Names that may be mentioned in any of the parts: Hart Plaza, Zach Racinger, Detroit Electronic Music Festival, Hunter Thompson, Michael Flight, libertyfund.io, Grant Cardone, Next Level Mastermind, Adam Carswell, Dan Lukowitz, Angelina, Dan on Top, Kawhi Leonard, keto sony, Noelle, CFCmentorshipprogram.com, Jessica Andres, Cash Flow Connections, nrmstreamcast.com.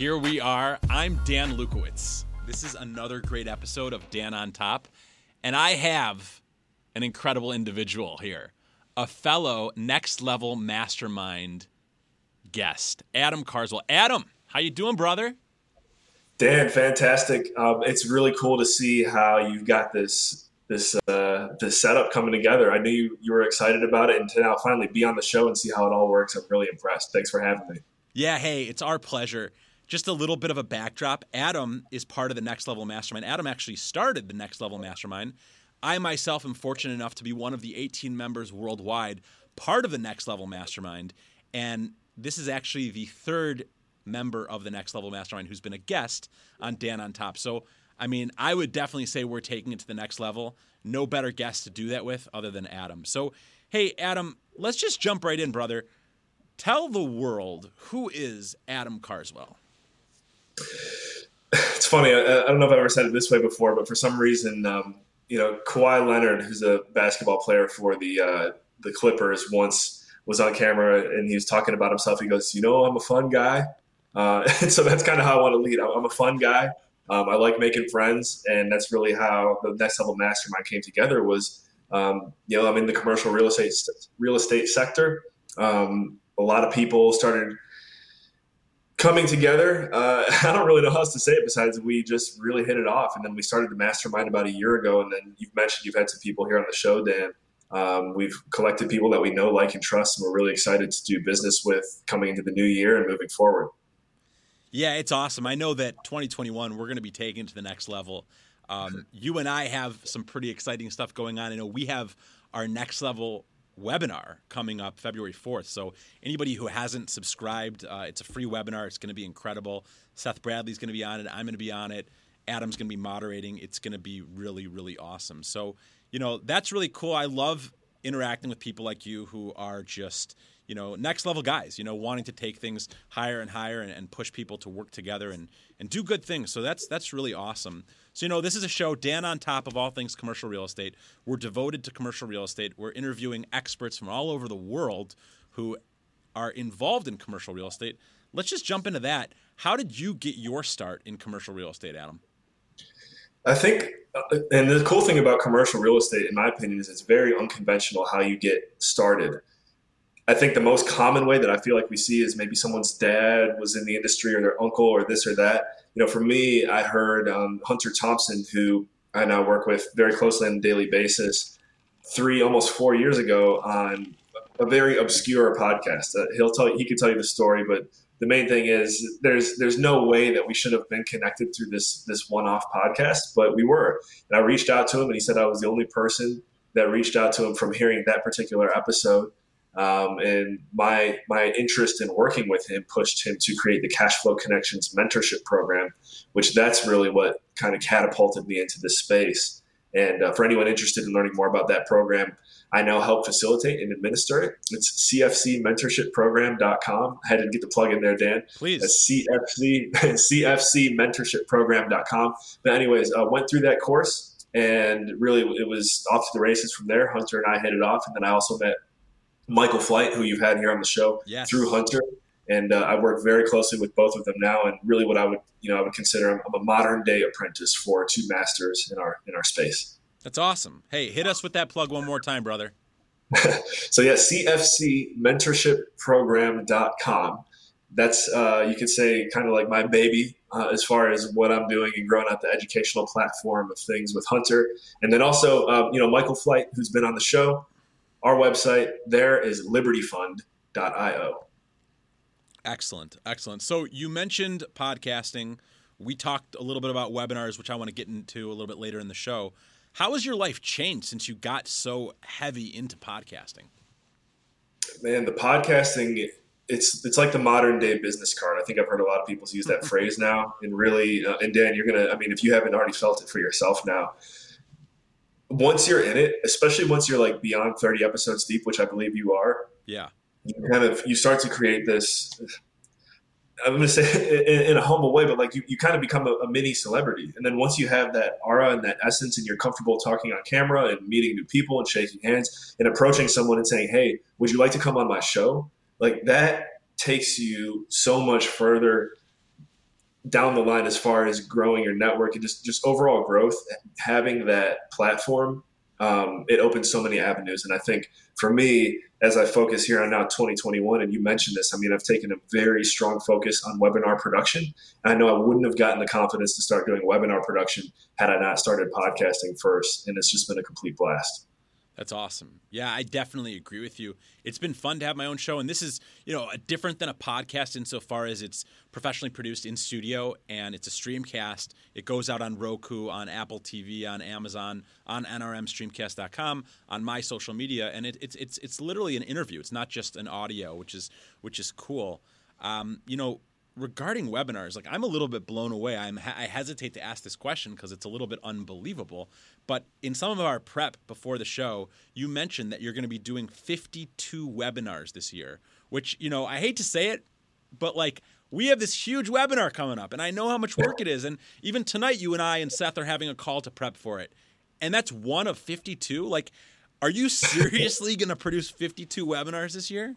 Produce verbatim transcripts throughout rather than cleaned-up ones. Here we are. I'm Dan Lukowitz. This is another great episode of Dan on Top, and I have an incredible individual here, a fellow Next Level Mastermind guest, Adam Carswell. Adam, how you doing, brother? Dan, fantastic. Um, it's really cool to see how you've got this this uh, this setup coming together. I knew you, you were excited about it, and to now finally be on the show and see how it all works, I'm really impressed. Thanks for having me. Yeah, hey, it's our pleasure. Just a little bit of a backdrop. Adam is part of the Next Level Mastermind. Adam actually started the Next Level Mastermind. I myself am fortunate enough to be one of the eighteen members worldwide, part of the Next Level Mastermind. And this is actually the third member of the Next Level Mastermind who's been a guest on Dan on Top. So, I mean, I would definitely say we're taking it to the next level. No better guest to do that with other than Adam. So, hey, Adam, let's just jump right in, brother. Tell the world, who is Adam Carswell? It's funny. I, I don't know if I've ever said it this way before, but for some reason, um, you know, Kawhi Leonard, who's a basketball player for the uh, the Clippers, once was on camera and he was talking about himself. He goes, you know, I'm a fun guy. Uh, and so that's kind of how I want to lead. I'm a fun guy. Um, I like making friends. And that's really how the Next Level Mastermind came together was, um, you know, I'm in the commercial real estate, real estate sector. Um, a lot of people started coming together. Uh, I don't really know how else to say it besides we just really hit it off. And then we started the mastermind about a year ago. And then you've mentioned you've had some people here on the show, Dan. Um, we've collected people that we know, like, and trust. And we're really excited to do business with coming into the new year and moving forward. Yeah, it's awesome. I know that twenty twenty-one, we're going to be taking it to the next level. Um, you and I have some pretty exciting stuff going on. I know we have our Next Level webinar coming up February fourth. So anybody who hasn't subscribed, uh, it's a free webinar. It's going to be incredible. Seth Bradley's going to be on it. I'm going to be on it. Adam's going to be moderating. It's going to be really, really awesome. So, you know, that's really cool. I love interacting with people like you who are just, you know, next level guys, you know, wanting to take things higher and higher and, and push people to work together and, and do good things. So that's that's really awesome. So, you know, this is a show, Dan on Top, of all things commercial real estate. We're devoted to commercial real estate. We're interviewing experts from all over the world who are involved in commercial real estate. Let's just jump into that. How did you get your start in commercial real estate, Adam? I think, and the cool thing about commercial real estate, in my opinion, is it's very unconventional how you get started. I think the most common way that I feel like we see is maybe someone's dad was in the industry or their uncle or this or that. You know, for me, I heard um, Hunter Thompson, who I now work with very closely on a daily basis, three, almost four years ago on a very obscure podcast. Uh, he'll tell you, he could tell you the story, but the main thing is there's there's no way that we should have been connected through this this one-off podcast, but we were. And I reached out to him, and he said I was the only person that reached out to him from hearing that particular episode. Um, and my my interest in working with him pushed him to create the Cash Flow Connections mentorship program, which that's really what kind of catapulted me into this space. And uh, for anyone interested in learning more about that program, I now help facilitate and administer it. It's C F C mentorship program dot com. I had to get the plug in there, Dan. Please. That's C F C, C F C mentorship program dot com. But anyways, I uh, went through that course, and really it was off to the races from there. Hunter and I hit it off, and then I also met Michael Flight, who you've had here on the show, yes, through Hunter. And uh, I work very closely with both of them now. And really what I would, you know, I would consider I'm, I'm a modern day apprentice for two masters in our, in our space. That's awesome. Hey, hit us with that plug one more time, brother. So yeah, C F C mentorship program dot com. That's, uh, you could say kind of like my baby uh, as far as what I'm doing and growing out the educational platform of things with Hunter. And then also, um, you know, Michael Flight, who's been on the show. Our website there is liberty fund dot I O. Excellent. Excellent. So you mentioned podcasting. We talked a little bit about webinars, which I want to get into a little bit later in the show. How has your life changed since you got so heavy into podcasting? Man, the podcasting, it's it's like the modern day business card. I think I've heard a lot of people use that phrase now. And really, uh, and Dan, you're going to, I mean, if you haven't already felt it for yourself now, once you're in it, especially once you're like beyond thirty episodes deep, which I believe you are, yeah, you kind of you start to create this. I'm going to say in, in a humble way, but like you, you kind of become a, a mini celebrity. And then once you have that aura and that essence, and you're comfortable talking on camera and meeting new people and shaking hands and approaching someone and saying, "Hey, would you like to come on my show?" Like that takes you so much further down the line as far as growing your network and just, just overall growth, having that platform, um, it opens so many avenues. And I think for me, as I focus here on now twenty twenty-one, and you mentioned this, I mean, I've taken a very strong focus on webinar production. And I know I wouldn't have gotten the confidence to start doing webinar production had I not started podcasting first. And it's just been a complete blast. That's awesome. Yeah, I definitely agree with you. It's been fun to have my own show. And this is, you know, different than a podcast insofar as it's professionally produced in studio and it's a streamcast. It goes out on Roku, on Apple T V, on Amazon, on N R M streamcast dot com, on my social media. And it, it's it's it's literally an interview. It's not just an audio, which is which is cool. Um, you know, regarding webinars, like I'm a little bit blown away. I'm I hesitate to ask this question because it's a little bit unbelievable. But in some of our prep before the show, you mentioned that you're going to be doing fifty-two webinars this year, which, you know, I hate to say it, but like we have this huge webinar coming up and I know how much work it is. And even tonight, you and I and Seth are having a call to prep for it. And that's one of fifty-two. Like, are you seriously going to produce fifty-two webinars this year?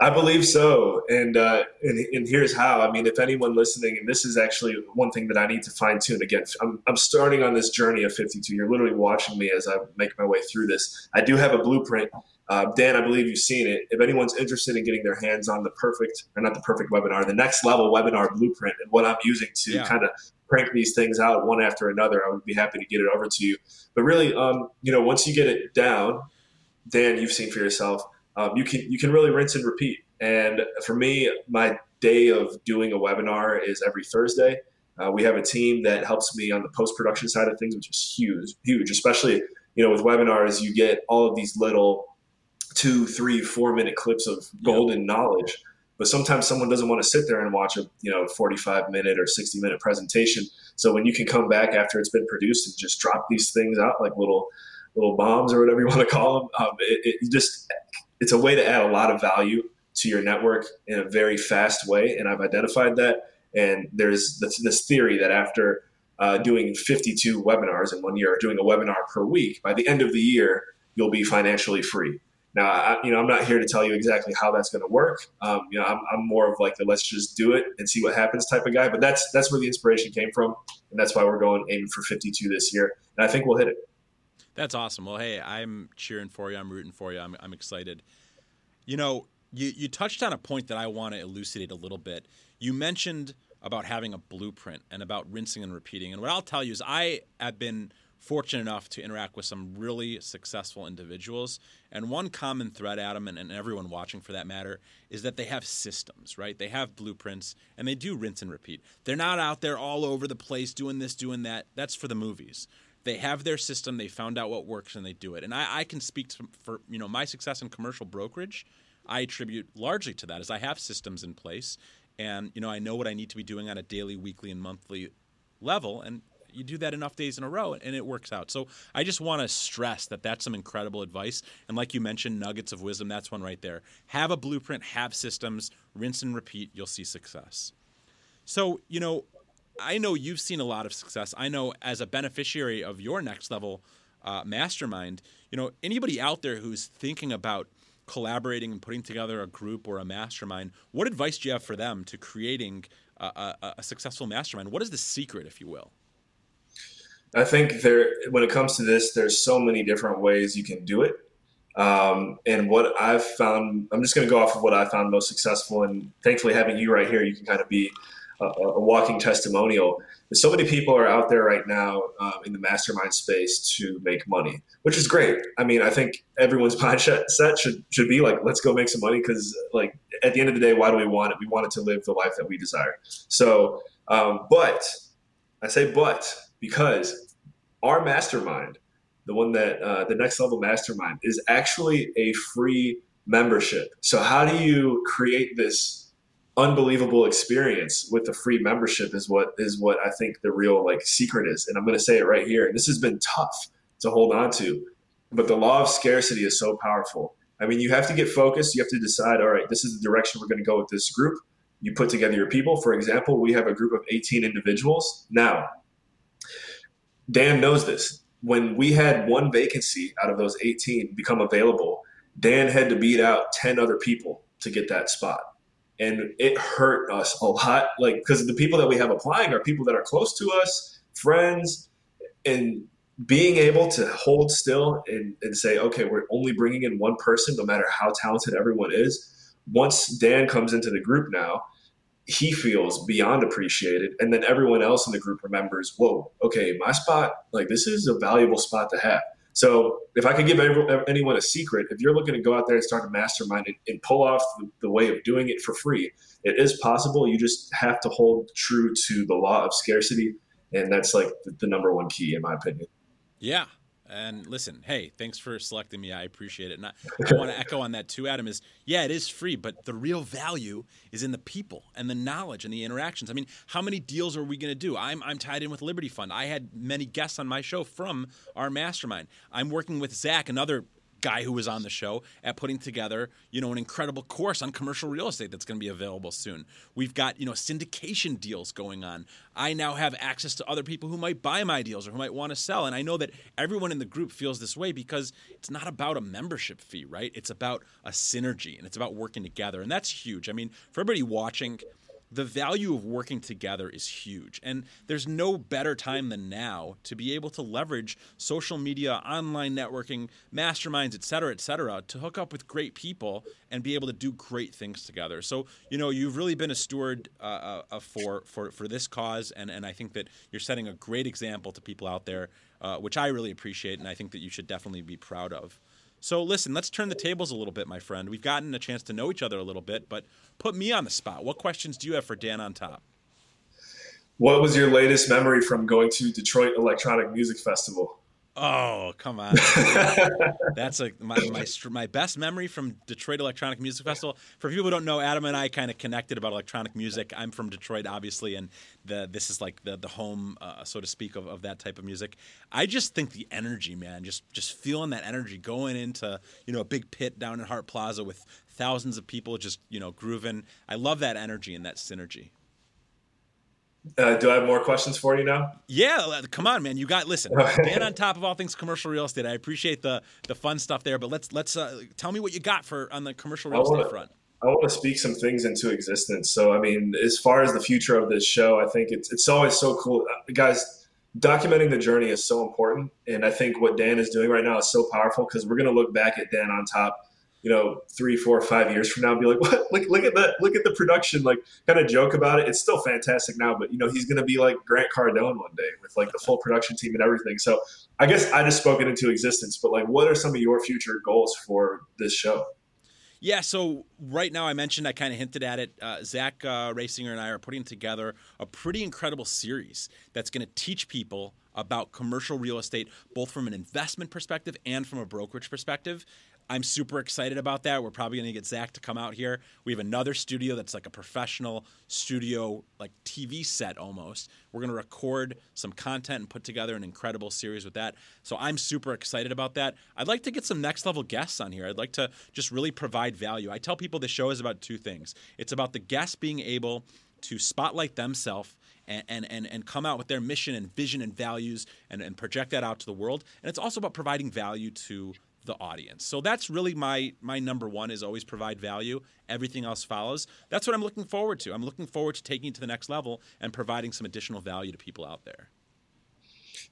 I believe so. And, uh, and and here's how. I mean, if anyone listening, and this is actually one thing that I need to fine tune. Again, I'm, I'm starting on this journey of fifty-two. You're literally watching me as I make my way through this. I do have a blueprint. Uh, Dan, I believe you've seen it. If anyone's interested in getting their hands on the perfect, or not the perfect webinar, the next level webinar blueprint and what I'm using to yeah. kind of crank these things out one after another, I would be happy to get it over to you. But really, um, you know, once you get it down, Dan, you've seen for yourself, Um, you can you can really rinse and repeat. And for me, my day of doing a webinar is every Thursday. Uh, we have a team that helps me on the post-production side of things, which is huge, huge. Especially, you know, with webinars, you get all of these little two, three, four-minute clips of golden yeah. knowledge. But sometimes someone doesn't want to sit there and watch a, you know, forty-five minute or sixty minute presentation. So when you can come back after it's been produced and just drop these things out like little little bombs or whatever you want to call them, um, it, it just it's a way to add a lot of value to your network in a very fast way. And I've identified that. And there's this, this theory that after uh, doing fifty-two webinars in one year, or doing a webinar per week, by the end of the year, you'll be financially free. Now, I, you know, I'm not here to tell you exactly how that's going to work. Um, you know, I'm, I'm more of like the let's just do it and see what happens type of guy. But that's that's where the inspiration came from. And that's why we're going aiming for fifty-two this year. And I think we'll hit it. That's awesome. Well, hey, I'm cheering for you. I'm rooting for you. I'm I'm excited. You know, you, you touched on a point that I want to elucidate a little bit. You mentioned about having a blueprint and about rinsing and repeating. And what I'll tell you is I have been fortunate enough to interact with some really successful individuals. And one common thread, Adam, and, and everyone watching for that matter, is that they have systems, right? They have blueprints, and they do rinse and repeat. They're not out there all over the place doing this, doing that. That's for the movies. They have their system. They found out what works, and they do it. And I, I can speak to, for you know my success in commercial brokerage. I attribute largely to that, as I have systems in place, and you know I know what I need to be doing on a daily, weekly, and monthly level. And you do that enough days in a row, and it works out. So I just want to stress that that's some incredible advice. And like you mentioned, nuggets of wisdom. That's one right there. Have a blueprint. Have systems. Rinse and repeat. You'll see success. So you know. I know you've seen a lot of success. I know as a beneficiary of your Next Level uh, Mastermind, you know, anybody out there who's thinking about collaborating and putting together a group or a mastermind, what advice do you have for them to creating a, a, a successful mastermind? What is the secret, if you will? I think there, when it comes to this, there's so many different ways you can do it. Um, and what I've found, I'm just going to go off of what I found most successful. And thankfully, having you right here, you can kind of be A, a walking testimonial. So many people are out there right now um, in the mastermind space to make money, which is great. I mean, I think everyone's mindset should should be like, let's go make some money, because like at the end of the day, why do we want it? We want it to live the life that we desire. So, um, but I say but because our mastermind, the one that uh, the Next Level Mastermind, is actually a free membership. So how do you create this unbelievable experience with the free membership is what is what I think the real like secret is. And I'm going to say it right here. And this has been tough to hold on to, but the law of scarcity is so powerful. I mean, you have to get focused. You have to decide, all right, this is the direction we're going to go with this group. You put together your people. For example, we have a group of eighteen individuals. Now, Dan knows this. When we had one vacancy out of those eighteen become available, Dan had to beat out ten other people to get that spot. And it hurt us a lot, like, because the people that we have applying are people that are close to us, friends, and being able to hold still and, and say, okay, we're only bringing in one person, no matter how talented everyone is. Once Dan comes into the group now, he feels beyond appreciated. And then everyone else in the group remembers, whoa, okay, my spot, like, this is a valuable spot to have. So if I could give anyone a secret, if you're looking to go out there and start a mastermind and, and pull off the, the way of doing it for free, it is possible. You just have to hold true to the law of scarcity. And that's like the, the number one key, in my opinion. Yeah. And listen, hey, thanks for selecting me. I appreciate it. And I, I want to echo on that too, Adam, is, yeah, it is free, but the real value is in the people and the knowledge and the interactions. I mean, how many deals are we going to do? I'm I'm tied in with Liberty Fund. I had many guests on my show from our mastermind. I'm working with Zach, another guy who was on the show, at putting together, you know, an incredible course on commercial real estate that's going to be available soon. We've got, you know, syndication deals going on. I now have access to other people who might buy my deals or who might want to sell. And I know that everyone in the group feels this way because it's not about a membership fee, right? It's about a synergy and it's about working together. And that's huge. I mean, for everybody watching, the value of working together is huge. And there's no better time than now to be able to leverage social media, online networking, masterminds, et cetera, et cetera, to hook up with great people and be able to do great things together. So, you know, you've really been a steward uh, uh, for, for, for this cause. And, and I think that you're setting a great example to people out there, uh, which I really appreciate. And I think that you should definitely be proud of. So listen, let's turn the tables a little bit, my friend. We've gotten a chance to know each other a little bit, but put me on the spot. What questions do you have for Dan on Top? What was your latest memory from going to Detroit Electronic Music Festival? Oh, come on. That's a, my, my my best memory from Detroit Electronic Music Festival. For people who don't know, Adam and I kind of connected about electronic music. I'm from Detroit, obviously, and the, this is like the, the home, uh, so to speak, of, of that type of music. I just think the energy, man, just just feeling that energy going into, you know, a big pit down in Hart Plaza with thousands of people just, you know, grooving. I love that energy and that synergy. Uh, do I have more questions for you now? Yeah, come on, man. You got listen. Dan on Top of all things commercial real estate. I appreciate the the fun stuff there, but let's let's uh, tell me what you got for on the commercial real wanna, estate front. I want to speak some things into existence. So, I mean, as far as the future of this show, I think it's it's always so cool, guys. Documenting the journey is so important, and I think what Dan is doing right now is so powerful because we're going to look back at Dan on Top, you know, three, four, five years from now, and be like, what? Look, look at that! Look at the production. Like, kind of joke about it. It's still fantastic now, but you know, he's going to be like Grant Cardone one day with like the full production team and everything. So, I guess I just spoke it into existence. But like, what are some of your future goals for this show? Yeah, so right now I mentioned, I kind of hinted at it, uh, Zach uh, Racinger and I are putting together a pretty incredible series that's going to teach people about commercial real estate, both from an investment perspective and from a brokerage perspective. I'm super excited about that. We're probably going to get Zach to come out here. We have another studio that's like a professional studio, like T V set almost. We're going to record some content and put together an incredible series with that. So I'm super excited about that. I'd like to get some next level guests on here. I'd like to just really provide value. I tell people the show is about two things. It's about the guests being able to spotlight themselves and and and come out with their mission and vision and values and, and project that out to the world. And it's also about providing value to the audience. So that's really my my number one, is always provide value. Everything else follows. That's what I'm looking forward to. I'm looking forward to taking it to the next level and providing some additional value to people out there.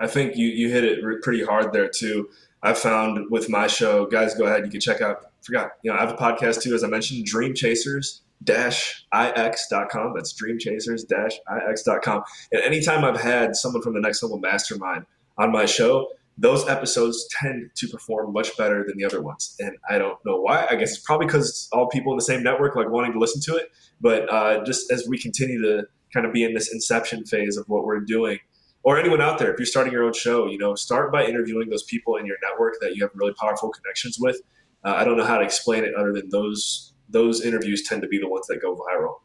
I think you you hit it pretty hard there too. I found with my show, guys, go ahead. You can check out. Forgot, you know, I have a podcast too, as I mentioned, dream chasers dash i x dot com. That's dream chasers dash i x dot com. And anytime I've had someone from the Next Level Mastermind on my show, those episodes tend to perform much better than the other ones. And I don't know why. I guess it's probably because all people in the same network like wanting to listen to it. But uh, just as we continue to kind of be in this inception phase of what we're doing, or anyone out there, if you're starting your own show, you know, start by interviewing those people in your network that you have really powerful connections with. Uh, I don't know how to explain it other than those those interviews tend to be the ones that go viral.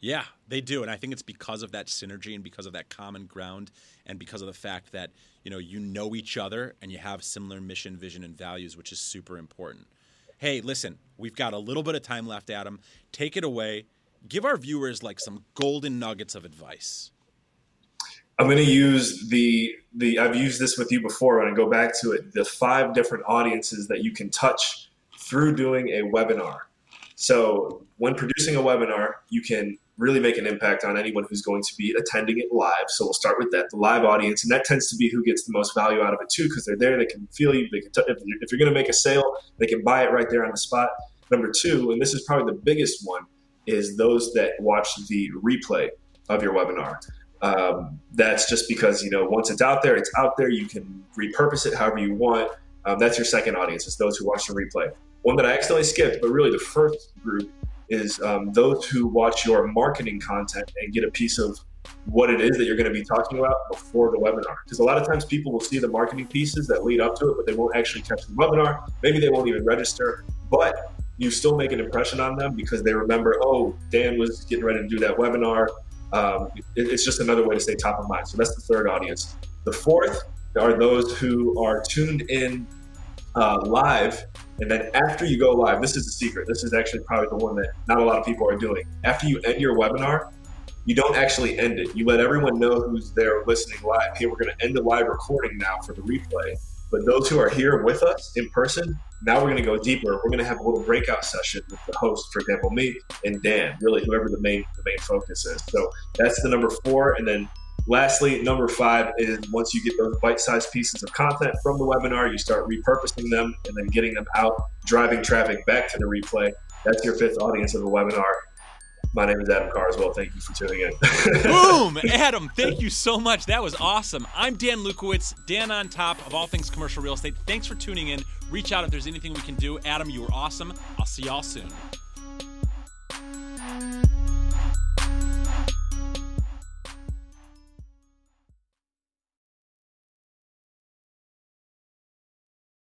Yeah, they do. And I think it's because of that synergy and because of that common ground and because of the fact that, you know, you know each other and you have similar mission, vision, and values, which is super important. Hey, listen, we've got a little bit of time left, Adam. Take it away. Give our viewers like some golden nuggets of advice. I'm going to use the, the I've used this with you before and I go back to it, the five different audiences that you can touch through doing a webinar. So when producing a webinar, you can really make an impact on anyone who's going to be attending it live. So we'll start with that, the live audience. And that tends to be who gets the most value out of it too, because they're there, they can feel you. They can t- if you're, if you're going to make a sale, they can buy it right there on the spot. Number two, and this is probably the biggest one, is those that watch the replay of your webinar. Um, that's just because, you know, once it's out there, it's out there. You can repurpose it however you want. Um, that's your second audience. It's those who watch the replay. One that I accidentally skipped, but really the first group is um, those who watch your marketing content and get a piece of what it is that you're going to be talking about before the webinar. Because a lot of times people will see the marketing pieces that lead up to it, but they won't actually catch the webinar. Maybe they won't even register, but you still make an impression on them because they remember, oh, Dan was getting ready to do that webinar. Um, it, it's just another way to stay top of mind. So that's the third audience. The fourth are those who are tuned in uh, live. And then after you go live, this is the secret. This is actually probably the one that not a lot of people are doing. After you end your webinar, you don't actually end it. You let everyone know who's there listening live. Hey, we're going to end the live recording now for the replay. But those who are here with us in person, now we're going to go deeper. We're going to have a little breakout session with the host, for example, me and Dan, really whoever the main the main focus is. So that's the number four. And then lastly, number five is once you get those bite-sized pieces of content from the webinar, you start repurposing them and then getting them out, driving traffic back to the replay. That's your fifth audience of the webinar. My name is Adam Carswell. Thank you for tuning in. Boom! Adam, thank you so much. That was awesome. I'm Dan Lukowitz, Dan on Top of all things commercial real estate. Thanks for tuning in. Reach out if there's anything we can do. Adam, you were awesome. I'll see y'all soon.